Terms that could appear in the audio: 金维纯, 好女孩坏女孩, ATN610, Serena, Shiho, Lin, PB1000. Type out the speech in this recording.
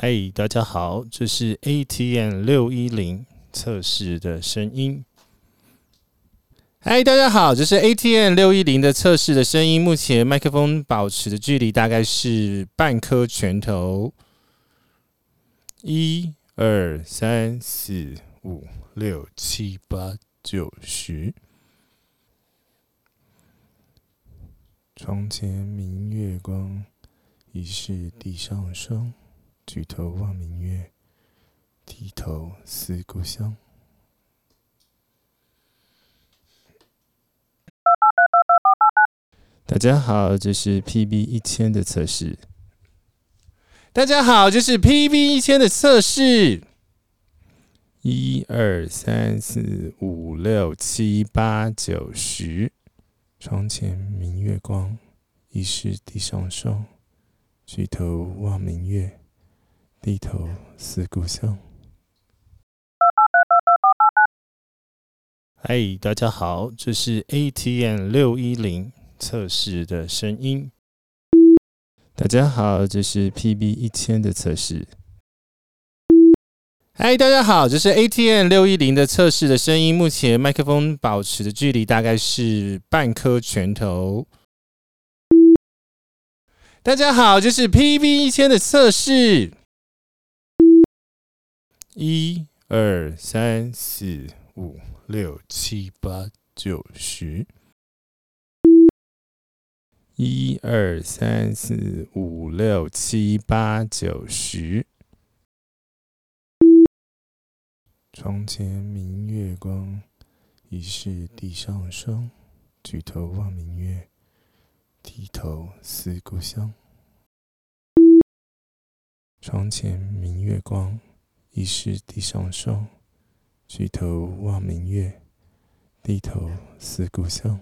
嗨，大家好，这是 ATN610 测试的声音。嗨，大家好，这是 ATN610 的测试的声音。目前麦克风保持的距离大概是半颗拳头。1 2 3 4 5 6 7 8 9 10。窗前明月光，疑是地上霜。举头望明月，低头思故乡。大家好，这是 PB1000 的测试。大家好，这是 PB1000 的测试。1 2 3 4 5 6 7 8 9 10。窗前明月光，疑是地上霜。举头望明月，低头思故乡。嗨，大家好，这是 ATN610 测试的声音。大家好，这是 PB1000 的测试。嗨，大家好，这是 ATN610 的测试的声音。目前麦克风保持的距离大概是半颗拳头。大家好，这是 PB1000 的测试。1 2 3 4 5 6 7 8 9 10。1 2 3 4 5 6 7 8 9 10。窗前明月光，疑是地上霜。举头望明月，低头思故乡。窗前明月光，疑是地上霜。举头望明月，低头思故乡。